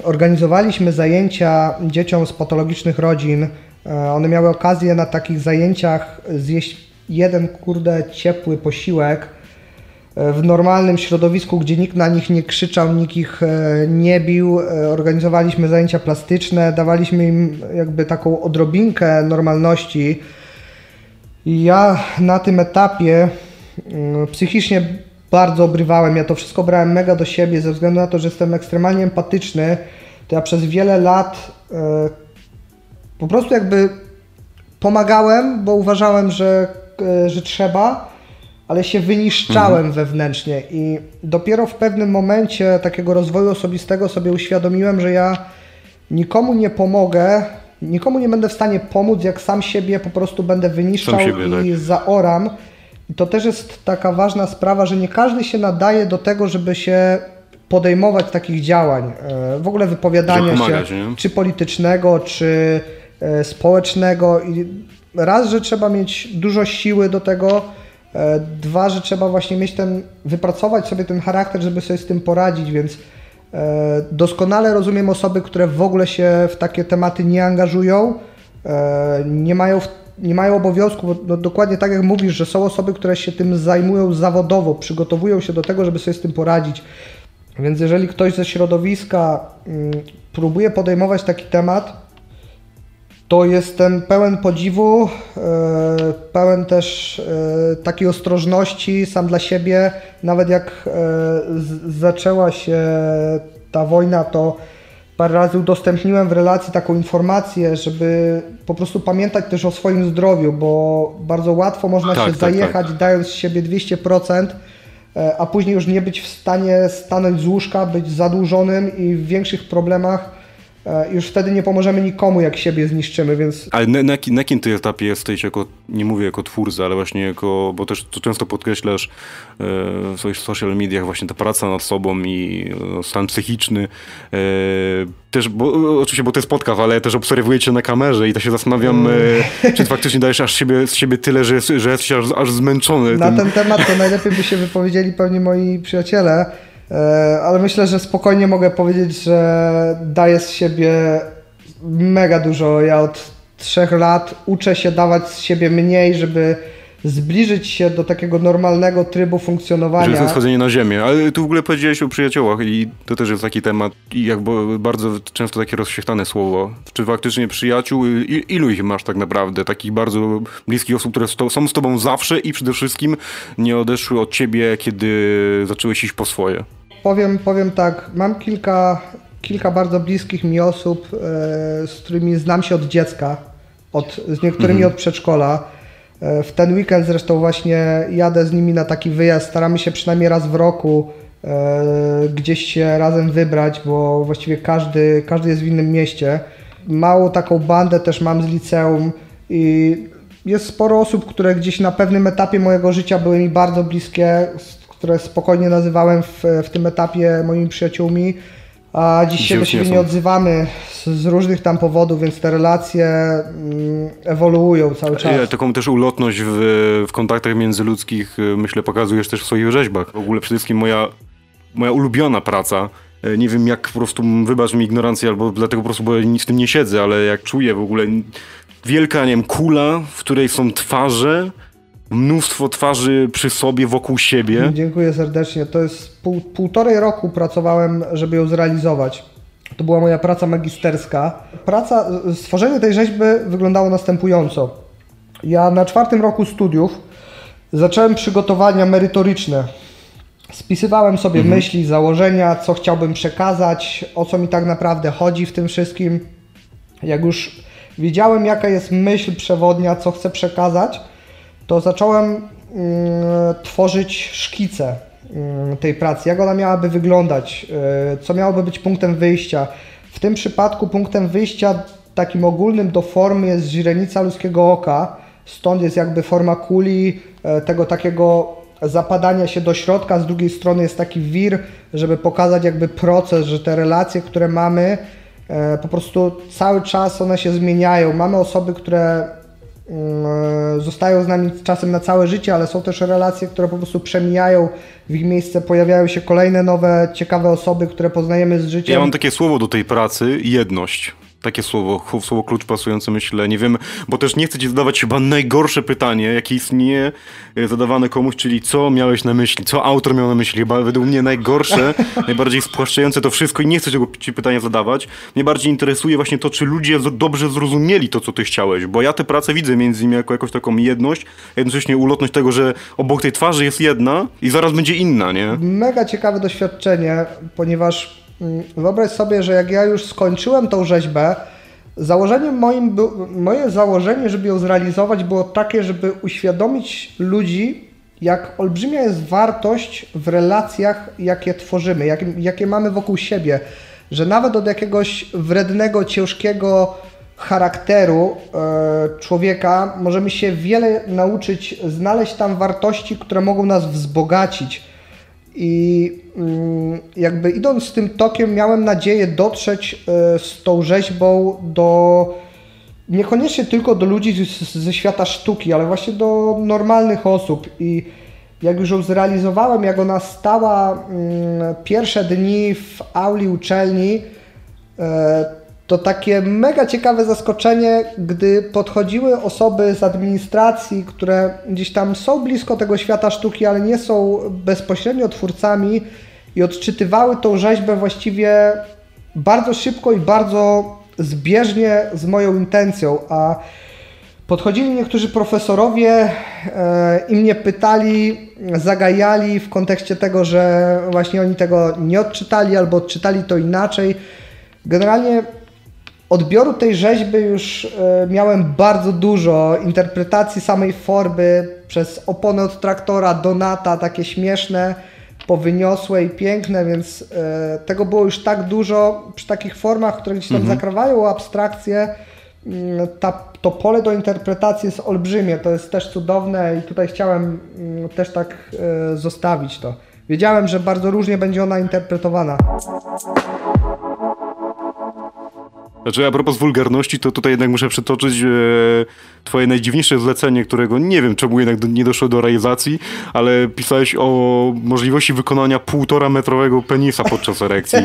organizowaliśmy zajęcia dzieciom z patologicznych rodzin. One miały okazję na takich zajęciach zjeść jeden, kurde, ciepły posiłek w normalnym środowisku, gdzie nikt na nich nie krzyczał, nikt ich nie bił. Organizowaliśmy zajęcia plastyczne, dawaliśmy im jakby taką odrobinkę normalności. I ja na tym etapie psychicznie bardzo obrywałem. Ja to wszystko brałem mega do siebie ze względu na to, że jestem ekstremalnie empatyczny. To ja przez wiele lat po prostu jakby pomagałem, bo uważałem, że, że trzeba, ale się wyniszczałem mhm. wewnętrznie i dopiero w pewnym momencie takiego rozwoju osobistego sobie uświadomiłem, że ja nikomu nie pomogę, nikomu nie będę w stanie pomóc, jak sam siebie po prostu będę wyniszczał siebie, i tak. zaoram. I to też jest taka ważna sprawa, że nie każdy się nadaje do tego, żeby się podejmować takich działań, w ogóle wypowiadania pomagać, się, nie? Czy politycznego, czy społecznego. I raz, że trzeba mieć dużo siły do tego, dwa, że trzeba właśnie mieć ten, wypracować sobie ten charakter, żeby sobie z tym poradzić, więc doskonale rozumiem osoby, które w ogóle się w takie tematy nie angażują, nie mają, nie mają obowiązku, bo no, dokładnie tak jak mówisz, że są osoby, które się tym zajmują zawodowo, przygotowują się do tego, żeby sobie z tym poradzić, więc jeżeli ktoś ze środowiska próbuje podejmować taki temat, to jestem pełen podziwu, pełen też takiej ostrożności sam dla siebie. Nawet jak zaczęła się ta wojna, to parę razy udostępniłem w relacji taką informację, żeby po prostu pamiętać też o swoim zdrowiu, bo bardzo łatwo można tak, się tak, zajechać, tak. dając z siebie dwieście procent, a później już nie być w stanie stanąć z łóżka, być zadłużonym i w większych problemach. Już wtedy nie pomożemy nikomu, jak siebie zniszczymy, więc... Ale na, na, na jakim ty etapie jesteś, jako, nie mówię jako twórca, ale właśnie jako, bo też to często podkreślasz e, w swoich social mediach właśnie ta praca nad sobą i e, stan psychiczny, e, też, bo, oczywiście, bo ty spotkaw, ale też obserwuję cię na kamerze i tak się zastanawiam, mm. e, czy faktycznie dajesz aż siebie, z siebie tyle, że, że jesteś aż, aż zmęczony. Na tym. ten temat to najlepiej by się wypowiedzieli pewnie moi przyjaciele, ale myślę, że spokojnie mogę powiedzieć, że daję z siebie mega dużo. Ja od trzech lat uczę się dawać z siebie mniej, żeby zbliżyć się do takiego normalnego trybu funkcjonowania. Że jest schodzenie na ziemię. Ale tu w ogóle powiedziałeś o przyjaciołach i to też jest taki temat i jakby bardzo często takie rozświechtane słowo. Czy faktycznie przyjaciół, ilu ich masz tak naprawdę? Takich bardzo bliskich osób, które są z tobą zawsze i przede wszystkim nie odeszły od ciebie, kiedy zacząłeś iść po swoje. Powiem, powiem tak, mam kilka, kilka bardzo bliskich mi osób, yy, z którymi znam się od dziecka, od, z niektórymi mhm. od przedszkola. W ten weekend zresztą właśnie jadę z nimi na taki wyjazd, staramy się przynajmniej raz w roku e, gdzieś się razem wybrać, bo właściwie każdy, każdy jest w innym mieście. Małą taką bandę też mam z liceum i jest sporo osób, które gdzieś na pewnym etapie mojego życia były mi bardzo bliskie, które spokojnie nazywałem w, w tym etapie moimi przyjaciółmi, a dziś się do siebie nie odzywamy z, z różnych tam powodów, więc te relacje mm, ewoluują cały czas. Ja, taką też ulotność w, w kontaktach międzyludzkich myślę pokazujesz też w swoich rzeźbach. W ogóle przede wszystkim moja, moja ulubiona praca. Nie wiem jak po prostu, wybacz mi ignorancję, albo dlatego po prostu, bo nic w tym nie siedzę, ale jak czuję w ogóle wielka, nie wiem, kula, w której są twarze, mnóstwo twarzy przy sobie, wokół siebie. Dziękuję serdecznie. To jest pół, półtorej roku pracowałem, żeby ją zrealizować. To była moja praca magisterska. Praca, stworzenie tej rzeźby wyglądało następująco. Ja na czwartym roku studiów zacząłem przygotowania merytoryczne. Spisywałem sobie mhm. myśli, założenia, co chciałbym przekazać, o co mi tak naprawdę chodzi w tym wszystkim. Jak już wiedziałem, jaka jest myśl przewodnia, co chcę przekazać, to zacząłem tworzyć szkice tej pracy, jak ona miałaby wyglądać, co miałoby być punktem wyjścia. W tym przypadku punktem wyjścia takim ogólnym do formy jest źrenica ludzkiego oka, stąd jest jakby forma kuli, tego takiego zapadania się do środka, z drugiej strony jest taki wir, żeby pokazać jakby proces, że te relacje, które mamy, po prostu cały czas one się zmieniają. Mamy osoby, które zostają z nami czasem na całe życie, ale są też relacje, które po prostu przemijają, w ich miejsce pojawiają się kolejne nowe, ciekawe osoby, które poznajemy z życiem. Ja mam takie słowo do tej pracy, jedność. Takie słowo, słowo klucz pasujące, myślę. Nie wiem, bo też nie chcę ci zadawać chyba najgorsze pytanie, jakie istnieje zadawane komuś, czyli co miałeś na myśli, co autor miał na myśli. Chyba według mnie najgorsze, najbardziej spłaszczające to wszystko i nie chcę tego ci pytania zadawać. Mnie bardziej interesuje właśnie to, czy ludzie dobrze zrozumieli to, co ty chciałeś, bo ja tę pracę widzę między nimi jako jakąś taką jedność, jednocześnie ulotność tego, że obok tej twarzy jest jedna i zaraz będzie inna, nie? Mega ciekawe doświadczenie, ponieważ wyobraź sobie, że jak ja już skończyłem tą rzeźbę, założeniem moim, moje założenie, żeby ją zrealizować, było takie, żeby uświadomić ludzi, jak olbrzymia jest wartość w relacjach, jakie tworzymy, jak, jakie mamy wokół siebie, że nawet od jakiegoś wrednego, ciężkiego charakteru yy, człowieka możemy się wiele nauczyć, znaleźć tam wartości, które mogą nas wzbogacić. I jakby idąc z tym tokiem miałem nadzieję dotrzeć z tą rzeźbą do, niekoniecznie tylko do ludzi ze świata sztuki, ale właśnie do normalnych osób. I jak już ją zrealizowałem, jak ona stała pierwsze dni w auli uczelni, to takie mega ciekawe zaskoczenie, gdy podchodziły osoby z administracji, które gdzieś tam są blisko tego świata sztuki, ale nie są bezpośrednio twórcami i odczytywały tą rzeźbę właściwie bardzo szybko i bardzo zbieżnie z moją intencją, a podchodzili niektórzy profesorowie i mnie pytali, zagajali w kontekście tego, że właśnie oni tego nie odczytali albo odczytali to inaczej. Generalnie odbioru tej rzeźby już miałem bardzo dużo, interpretacji samej formy przez opony od traktora, Donata, takie śmieszne, powyniosłe i piękne, więc tego było już tak dużo przy takich formach, które gdzieś tam mhm. zakrawają abstrakcję. Ta, to pole do interpretacji jest olbrzymie, to jest też cudowne i tutaj chciałem też tak zostawić to. Wiedziałem, że bardzo różnie będzie ona interpretowana. Znaczy, a propos wulgarności, to tutaj jednak muszę przytoczyć e, twoje najdziwniejsze zlecenie, którego nie wiem, czemu jednak do, nie doszło do realizacji, ale pisałeś o możliwości wykonania półtora metrowego penisa podczas erekcji.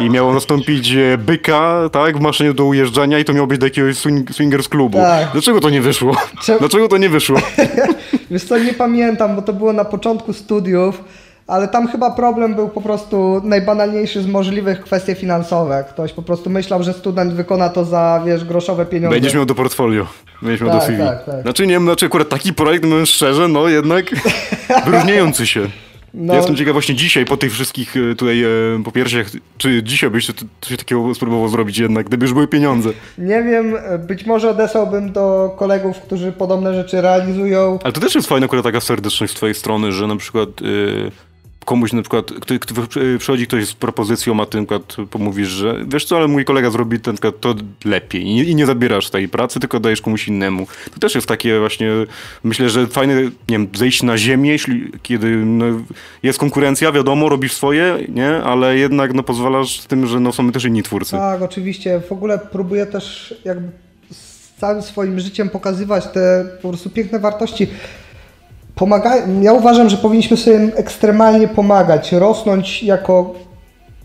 I miało nastąpić e, byka, tak, w maszynie do ujeżdżania i to miało być do jakiegoś swing, swingers klubu. Tak. Dlaczego to nie wyszło? Czemu? Dlaczego to nie wyszło? Wiesz co, nie pamiętam, bo to było na początku studiów. Ale tam chyba problem był po prostu najbanalniejszy z możliwych, kwestie finansowe. Ktoś po prostu myślał, że student wykona to za, wiesz, groszowe pieniądze. Będziesz miał do portfolio. Będziesz miał tak, do C V. Tak, tak. Znaczy, nie wiem, znaczy akurat taki projekt, mówiąc szczerze, no jednak wyróżniający się. No. Ja jestem ciekaw właśnie dzisiaj, po tych wszystkich tutaj popiersiach, czy dzisiaj byś coś takiego spróbował zrobić jednak, gdyby już były pieniądze? Nie wiem, być może odesłałbym do kolegów, którzy podobne rzeczy realizują. Ale to też jest fajna akurat taka serdeczność z twojej strony, że na przykład... Yy... komuś na przykład, kto, kto przychodzi ktoś z propozycją, a ty na przykład pomówisz, że wiesz co, ale mój kolega zrobi ten, to lepiej i nie, i nie zabierasz tej pracy, tylko dajesz komuś innemu. To też jest takie właśnie, myślę, że fajne, nie wiem, zejść na ziemię, jeśli, kiedy no, jest konkurencja, wiadomo, robisz swoje, nie, ale jednak no, pozwalasz z tym, że no, są też inni twórcy. Tak, oczywiście. W ogóle próbuję też jakby z całym swoim życiem pokazywać te po prostu piękne wartości. Pomaga... Ja uważam, że powinniśmy sobie ekstremalnie pomagać, rosnąć jako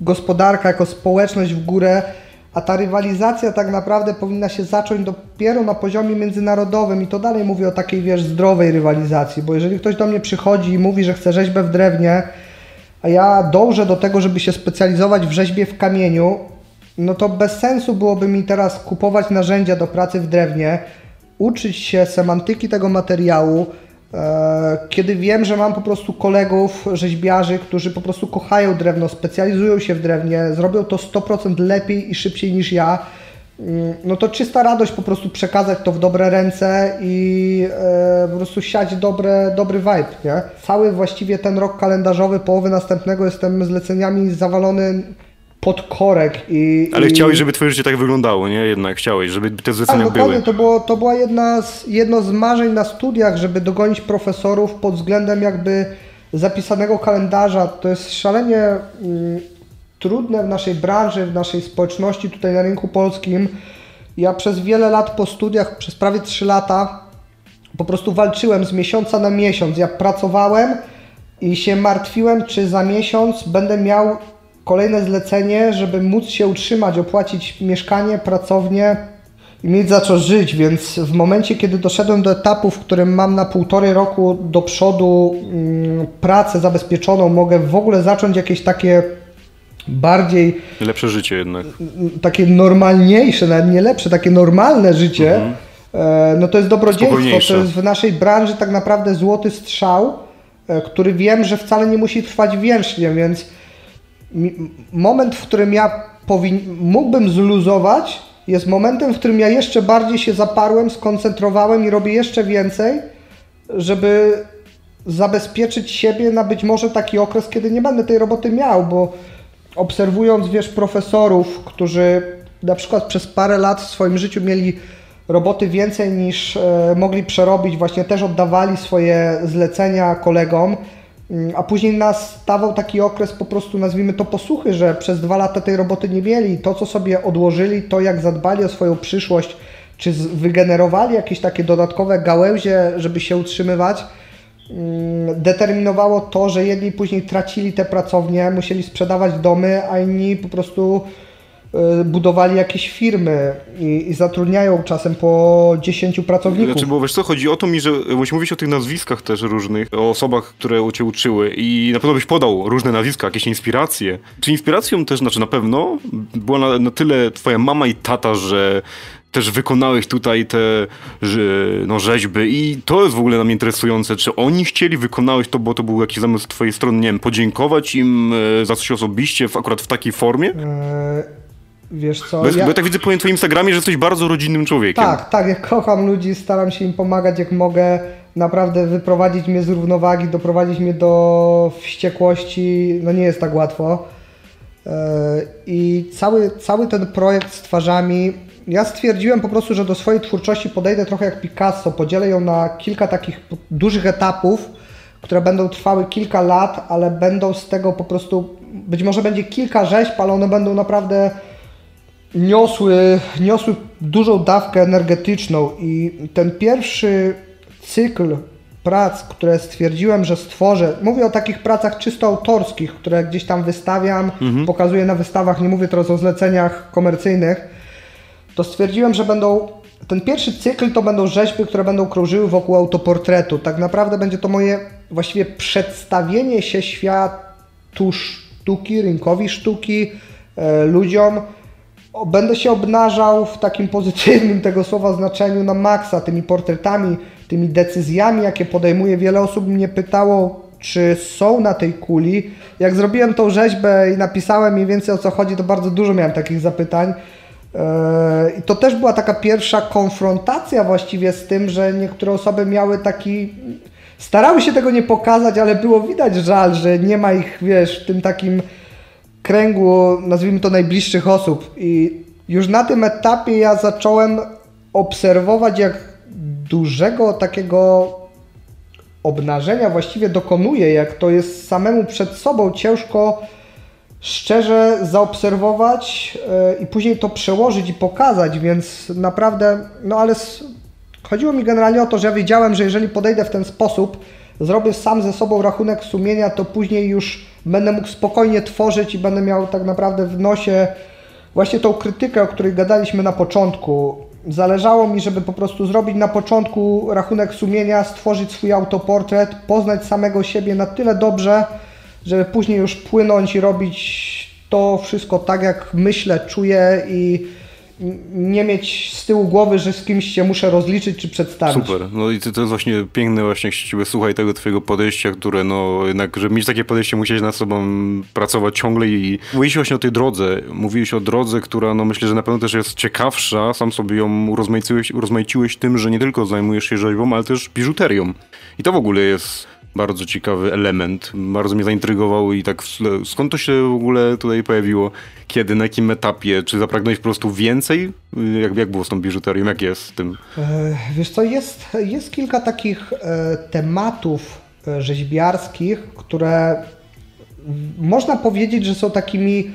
gospodarka, jako społeczność w górę, a ta rywalizacja tak naprawdę powinna się zacząć dopiero na poziomie międzynarodowym i to dalej mówię o takiej, wiesz, zdrowej rywalizacji, bo jeżeli ktoś do mnie przychodzi i mówi, że chce rzeźbę w drewnie, a ja dążę do tego, żeby się specjalizować w rzeźbie w kamieniu, no to bez sensu byłoby mi teraz kupować narzędzia do pracy w drewnie, uczyć się semantyki tego materiału, kiedy wiem, że mam po prostu kolegów rzeźbiarzy, którzy po prostu kochają drewno, specjalizują się w drewnie, zrobią to sto procent lepiej i szybciej niż ja, no to czysta radość po prostu przekazać to w dobre ręce i e, po prostu siać dobre, dobry vibe, nie? Cały właściwie ten rok kalendarzowy, połowy następnego jestem zleceniami zawalony pod korek i... Ale i... chciałeś, żeby twoje życie tak wyglądało, nie? Jednak chciałeś, żeby te zlecenia tak, były. To, było, to była jedna z, jedno z marzeń na studiach, żeby dogonić profesorów pod względem jakby zapisanego kalendarza. To jest szalenie... Mm, trudne w naszej branży, w naszej społeczności, tutaj na rynku polskim. Ja przez wiele lat po studiach, przez prawie trzy lata, po prostu walczyłem z miesiąca na miesiąc. Ja pracowałem i się martwiłem, czy za miesiąc będę miał kolejne zlecenie, żeby móc się utrzymać, opłacić mieszkanie, pracownię i mieć za co żyć. Więc w momencie, kiedy doszedłem do etapu, w którym mam na półtorej roku do przodu hmm, pracę zabezpieczoną, mogę w ogóle zacząć jakieś takie bardziej... Lepsze życie jednak. Takie normalniejsze, nawet nie lepsze, takie normalne życie, mhm. no to jest dobrodziejstwo. To jest w naszej branży tak naprawdę złoty strzał, który wiem, że wcale nie musi trwać wiecznie, więc moment, w którym ja powin... mógłbym zluzować, jest momentem, w którym ja jeszcze bardziej się zaparłem, skoncentrowałem i robię jeszcze więcej, żeby zabezpieczyć siebie na być może taki okres, kiedy nie będę tej roboty miał, bo obserwując, wiesz, profesorów, którzy na przykład przez parę lat w swoim życiu mieli roboty więcej niż e, mogli przerobić, właśnie też oddawali swoje zlecenia kolegom, a później nastawał taki okres po prostu, nazwijmy to, posuchy, że przez dwa lata tej roboty nie mieli. To, co sobie odłożyli, to jak zadbali o swoją przyszłość, czy wygenerowali jakieś takie dodatkowe gałęzie, żeby się utrzymywać, determinowało to, że jedni później tracili te pracownie, musieli sprzedawać domy, a inni po prostu budowali jakieś firmy i, i zatrudniają czasem po dziesięciu pracowników. Znaczy, bo wiesz co, chodzi o to mi, że musi mówić o tych nazwiskach też różnych, o osobach, które cię uczyły i na pewno byś podał różne nazwiska, jakieś inspiracje. Czy inspiracją też, znaczy na pewno była na, na tyle twoja mama i tata, że też wykonałeś tutaj te no, rzeźby i to jest w ogóle nam interesujące, czy oni chcieli, wykonałeś to, bo to był jakiś zamysł z twojej strony, nie wiem, podziękować im za coś osobiście, w, akurat w takiej formie? Eee, wiesz co... Bez, ja... Bo ja tak widzę po twoim Instagramie, że jesteś bardzo rodzinnym człowiekiem. Tak, tak, ja kocham ludzi, staram się im pomagać jak mogę, naprawdę wyprowadzić mnie z równowagi, doprowadzić mnie do wściekłości, no nie jest tak łatwo. Eee, I cały, cały ten projekt z twarzami... Ja stwierdziłem po prostu, że do swojej twórczości podejdę trochę jak Picasso, podzielę ją na kilka takich dużych etapów, które będą trwały kilka lat, ale będą z tego po prostu, być może będzie kilka rzeźb, ale one będą naprawdę niosły, niosły dużą dawkę energetyczną i ten pierwszy cykl prac, które stwierdziłem, że stworzę, mówię o takich pracach czysto autorskich, które gdzieś tam wystawiam, mhm. pokazuję na wystawach, nie mówię teraz o zleceniach komercyjnych, to stwierdziłem, że będą, ten pierwszy cykl to będą rzeźby, które będą krążyły wokół autoportretu. Tak naprawdę będzie to moje właściwie przedstawienie się światu sztuki, rynkowi sztuki, e, ludziom. Będę się obnażał w takim pozytywnym tego słowa znaczeniu na maksa, tymi portretami, tymi decyzjami, jakie podejmuję. Wiele osób mnie pytało, czy są na tej kuli. Jak zrobiłem tą rzeźbę i napisałem mniej więcej o co chodzi, to bardzo dużo miałem takich zapytań. I to też była taka pierwsza konfrontacja właściwie z tym, że niektóre osoby miały taki, starały się tego nie pokazać, ale było widać żal, że nie ma ich, wiesz, w tym takim kręgu, nazwijmy to, najbliższych osób. I już na tym etapie ja zacząłem obserwować, jak dużego takiego obnażenia właściwie dokonuje, jak to jest samemu przed sobą ciężko szczerze zaobserwować yy, i później to przełożyć i pokazać, więc naprawdę, no ale s- chodziło mi generalnie o to, że ja wiedziałem, że jeżeli podejdę w ten sposób, zrobię sam ze sobą rachunek sumienia, to później już będę mógł spokojnie tworzyć i będę miał tak naprawdę w nosie właśnie tą krytykę, o której gadaliśmy na początku. Zależało mi, żeby po prostu zrobić na początku rachunek sumienia, stworzyć swój autoportret, poznać samego siebie na tyle dobrze, żeby później już płynąć i robić to wszystko tak, jak myślę, czuję i, nie mieć z tyłu głowy, że z kimś się muszę rozliczyć czy przedstawić. Super. No i to, to jest właśnie piękne, właśnie słuchaj tego twojego podejścia, które no jednak, żeby mieć takie podejście, musiałeś nad sobą pracować ciągle i mówiłeś właśnie o tej drodze. Mówiłeś o drodze, która no myślę, że na pewno też jest ciekawsza. Sam sobie ją urozmaiciłeś, urozmaiciłeś tym, że nie tylko zajmujesz się rzeźbą, ale też biżuterią. I to w ogóle jest bardzo ciekawy element. Bardzo mnie zaintrygował i tak skąd to się w ogóle tutaj pojawiło? Kiedy? Na jakim etapie? Czy zapragnąłeś po prostu więcej? Jak, jak było z tą biżuterią? Jak jest z tym? Wiesz co, jest, jest kilka takich tematów rzeźbiarskich, które można powiedzieć, że są takimi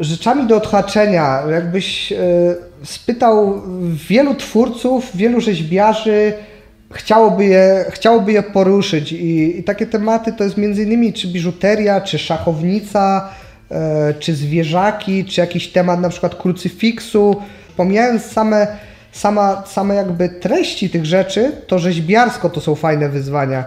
rzeczami do odhaczenia. Jakbyś spytał wielu twórców, wielu rzeźbiarzy, Chciałoby je, chciałoby je poruszyć i, i takie tematy to jest między innymi czy biżuteria, czy szachownica, yy, czy zwierzaki, czy jakiś temat na przykład krucyfiksu. Pomijając same, sama, same jakby treści tych rzeczy, to rzeźbiarsko to są fajne wyzwania.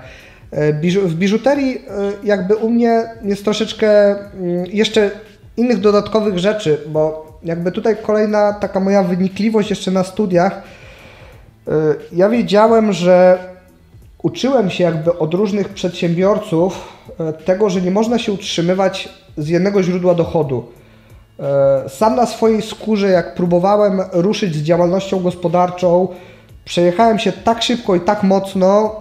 Yy, biżu, w biżuterii yy, jakby u mnie jest troszeczkę yy, jeszcze innych dodatkowych rzeczy, bo jakby tutaj kolejna taka moja wynikliwość jeszcze na studiach. Ja wiedziałem, że uczyłem się jakby od różnych przedsiębiorców tego, że nie można się utrzymywać z jednego źródła dochodu. Sam na swojej skórze, jak próbowałem ruszyć z działalnością gospodarczą, przejechałem się tak szybko i tak mocno.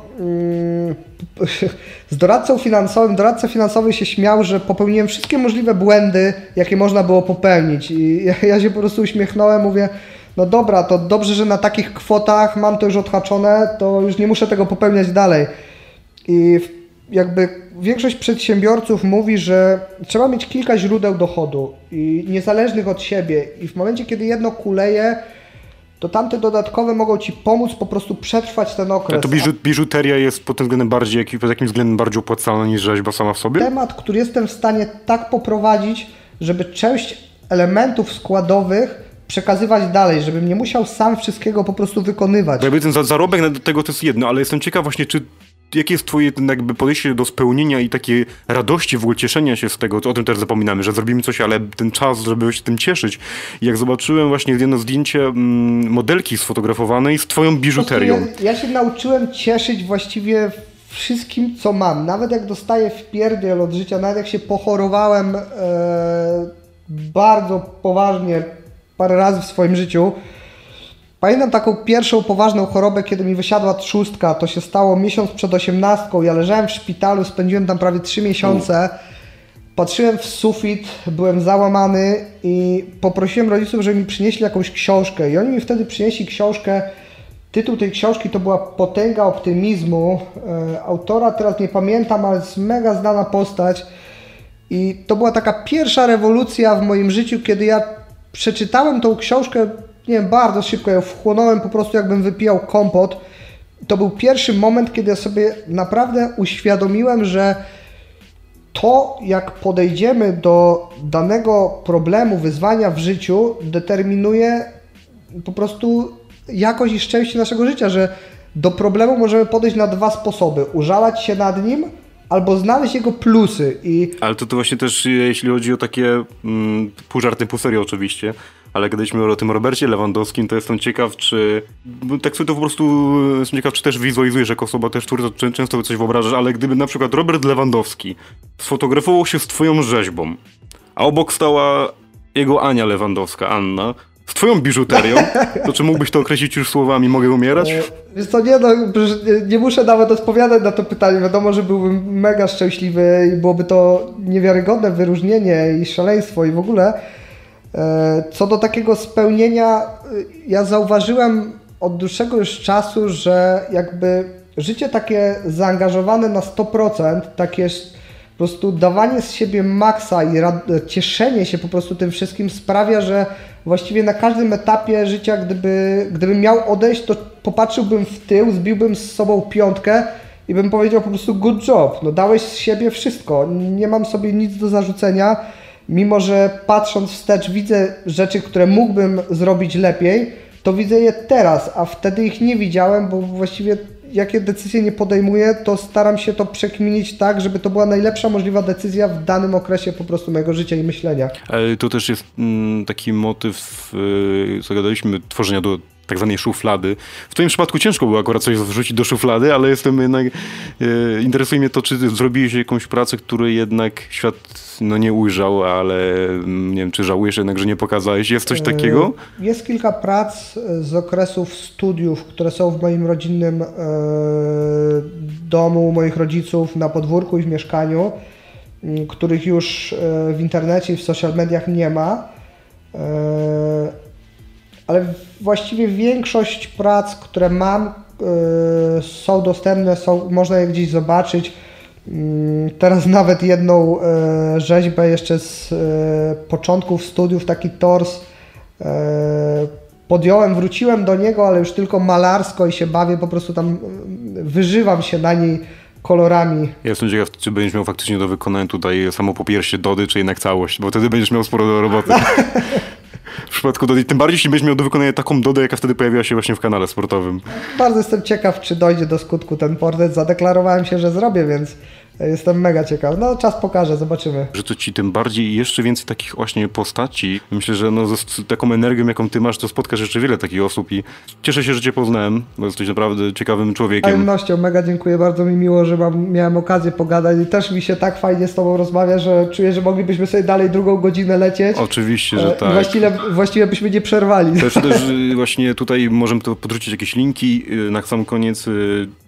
Z doradcą finansowym, doradca finansowy się śmiał, że popełniłem wszystkie możliwe błędy, jakie można było popełnić. I ja się po prostu uśmiechnąłem, mówię: no dobra, to dobrze, że na takich kwotach mam to już odhaczone, to już nie muszę tego popełniać dalej. I jakby większość przedsiębiorców mówi, że trzeba mieć kilka źródeł dochodu i niezależnych od siebie i w momencie, kiedy jedno kuleje, to tamte dodatkowe mogą ci pomóc po prostu przetrwać ten okres. A to biżu, biżuteria jest pod tym względem bardziej, pod jakimś względem bardziej opłacalna niż rzeźba sama w sobie? Temat, który jestem w stanie tak poprowadzić, żeby część elementów składowych przekazywać dalej, żebym nie musiał sam wszystkiego po prostu wykonywać. Bo jakby ten zarobek do tego to jest jedno, ale jestem ciekaw właśnie, czy jakie jest twoje jakby podejście do spełnienia i takiej radości, w ogóle cieszenia się z tego, o tym też zapominamy, że zrobimy coś, ale ten czas, żeby się tym cieszyć. I jak zobaczyłem właśnie jedno zdjęcie modelki sfotografowanej z twoją biżuterią. Ja, ja się nauczyłem cieszyć właściwie wszystkim, co mam. Nawet jak dostaję wpierdziel od życia, nawet jak się pochorowałem e, bardzo poważnie parę razy w swoim życiu. Pamiętam taką pierwszą poważną chorobę, kiedy mi wysiadła trzustka. To się stało miesiąc przed osiemnastką. Ja leżałem w szpitalu, spędziłem tam prawie trzy miesiące. Patrzyłem w sufit, byłem załamany i poprosiłem rodziców, żeby mi przynieśli jakąś książkę. I oni mi wtedy przynieśli książkę. Tytuł tej książki to była Potęga optymizmu. Autora teraz nie pamiętam, ale jest mega znana postać. I to była taka pierwsza rewolucja w moim życiu, kiedy ja przeczytałem tą książkę, nie wiem, bardzo szybko ją wchłonąłem, po prostu jakbym wypijał kompot. To był pierwszy moment, kiedy ja sobie naprawdę uświadomiłem, że to, jak podejdziemy do danego problemu, wyzwania w życiu, determinuje po prostu jakość i szczęście naszego życia, że do problemu możemy podejść na dwa sposoby. Użalać się nad nim, albo znaleźć jego plusy. I... Ale to, to właśnie też, jeśli chodzi o takie mm, pół żarty, pół serio oczywiście, ale gdyśmy o tym Robercie Lewandowskim, to jestem ciekaw, czy... Tak sobie to po prostu jestem ciekaw, czy też wizualizujesz jako osoba, też twórca, często coś wyobrażasz, ale gdyby na przykład Robert Lewandowski sfotografował się z twoją rzeźbą, a obok stała jego Ania Lewandowska, Anna, z twoją biżuterią, to czy mógłbyś to określić już słowami, mogę umierać? Wiesz co, nie, no, nie muszę nawet odpowiadać na to pytanie, wiadomo, że byłbym mega szczęśliwy i byłoby to niewiarygodne wyróżnienie i szaleństwo i w ogóle. Co do takiego spełnienia, ja zauważyłem od dłuższego już czasu, że jakby życie takie zaangażowane na sto procent, takie po prostu dawanie z siebie maksa i cieszenie się po prostu tym wszystkim sprawia, że właściwie na każdym etapie życia, gdyby, gdybym miał odejść, to popatrzyłbym w tył, zbiłbym z sobą piątkę i bym powiedział po prostu good job, no dałeś z siebie wszystko, nie mam sobie nic do zarzucenia, mimo że patrząc wstecz widzę rzeczy, które mógłbym zrobić lepiej, to widzę je teraz, a wtedy ich nie widziałem, bo właściwie jakie decyzje nie podejmuję, to staram się to przekminić tak, żeby to była najlepsza możliwa decyzja w danym okresie po prostu mojego życia i myślenia. Ale to też jest taki motyw, co gadaliśmy, tworzenia do tak zwanej szuflady. W twoim przypadku ciężko było akurat coś wrzucić do szuflady, ale jestem jednak, interesuje mnie to, czy zrobiłeś jakąś pracę, której jednak świat no nie ujrzał, ale nie wiem, czy żałujesz jednak, że nie pokazałeś? Jest coś takiego? Jest kilka prac z okresów studiów, które są w moim rodzinnym domu, moich rodziców, na podwórku i w mieszkaniu, których już w internecie i w social mediach nie ma. Ale właściwie większość prac, które mam, yy, są dostępne, są, można je gdzieś zobaczyć. Yy, teraz nawet jedną yy, rzeźbę jeszcze z yy, początków studiów, taki tors, yy, podjąłem, wróciłem do niego, ale już tylko malarsko i się bawię, po prostu tam yy, wyżywam się na niej kolorami. Ja jestem ciekaw, czy będziesz miał faktycznie do wykonania tutaj samo popierście Dody, czy jednak całość, bo wtedy będziesz miał sporo do roboty. W przypadku Dody, tym bardziej, jeśli będziesz miał do wykonania taką Dodę, jaka wtedy pojawiła się właśnie w kanale sportowym. Bardzo jestem ciekaw, czy dojdzie do skutku ten portret. Zadeklarowałem się, że zrobię, więc jestem mega ciekaw. No czas pokaże, zobaczymy. Życzę ci tym bardziej jeszcze więcej takich właśnie postaci. Myślę, że no, z taką energią, jaką ty masz, to spotkasz jeszcze wiele takich osób i cieszę się, że cię poznałem, bo jesteś naprawdę ciekawym człowiekiem. Z pewnością, mega dziękuję, bardzo mi miło, że mam, miałem okazję pogadać i też mi się tak fajnie z tobą rozmawia, że czuję, że moglibyśmy sobie dalej drugą godzinę lecieć. Oczywiście, że tak. Właściwie, właściwie byśmy nie przerwali. Też, też właśnie tutaj możemy to podrzucić jakieś linki na sam koniec.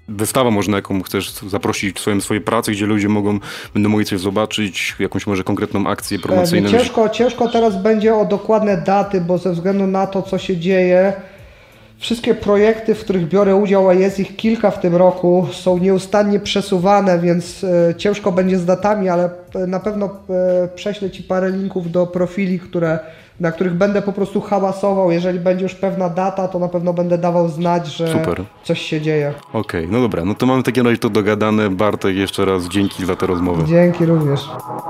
Wystawa może, na jaką chcesz zaprosić swoim, swoje prace, gdzie ludzie mogą, będą mogli coś zobaczyć, jakąś może konkretną akcję promocyjną. Ciężko, ciężko teraz będzie o dokładne daty, bo ze względu na to, co się dzieje, wszystkie projekty, w których biorę udział, a jest ich kilka w tym roku, są nieustannie przesuwane, więc ciężko będzie z datami, ale na pewno prześlę ci parę linków do profili, które, na których będę po prostu hałasował. Jeżeli będzie już pewna data, to na pewno będę dawał znać, że super, coś się dzieje. Okej, okay, no dobra, no to mamy w takim razie to dogadane. Bartek, jeszcze raz dzięki za tę rozmowę. Dzięki również.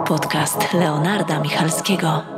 Podcast Leonarda Michalskiego.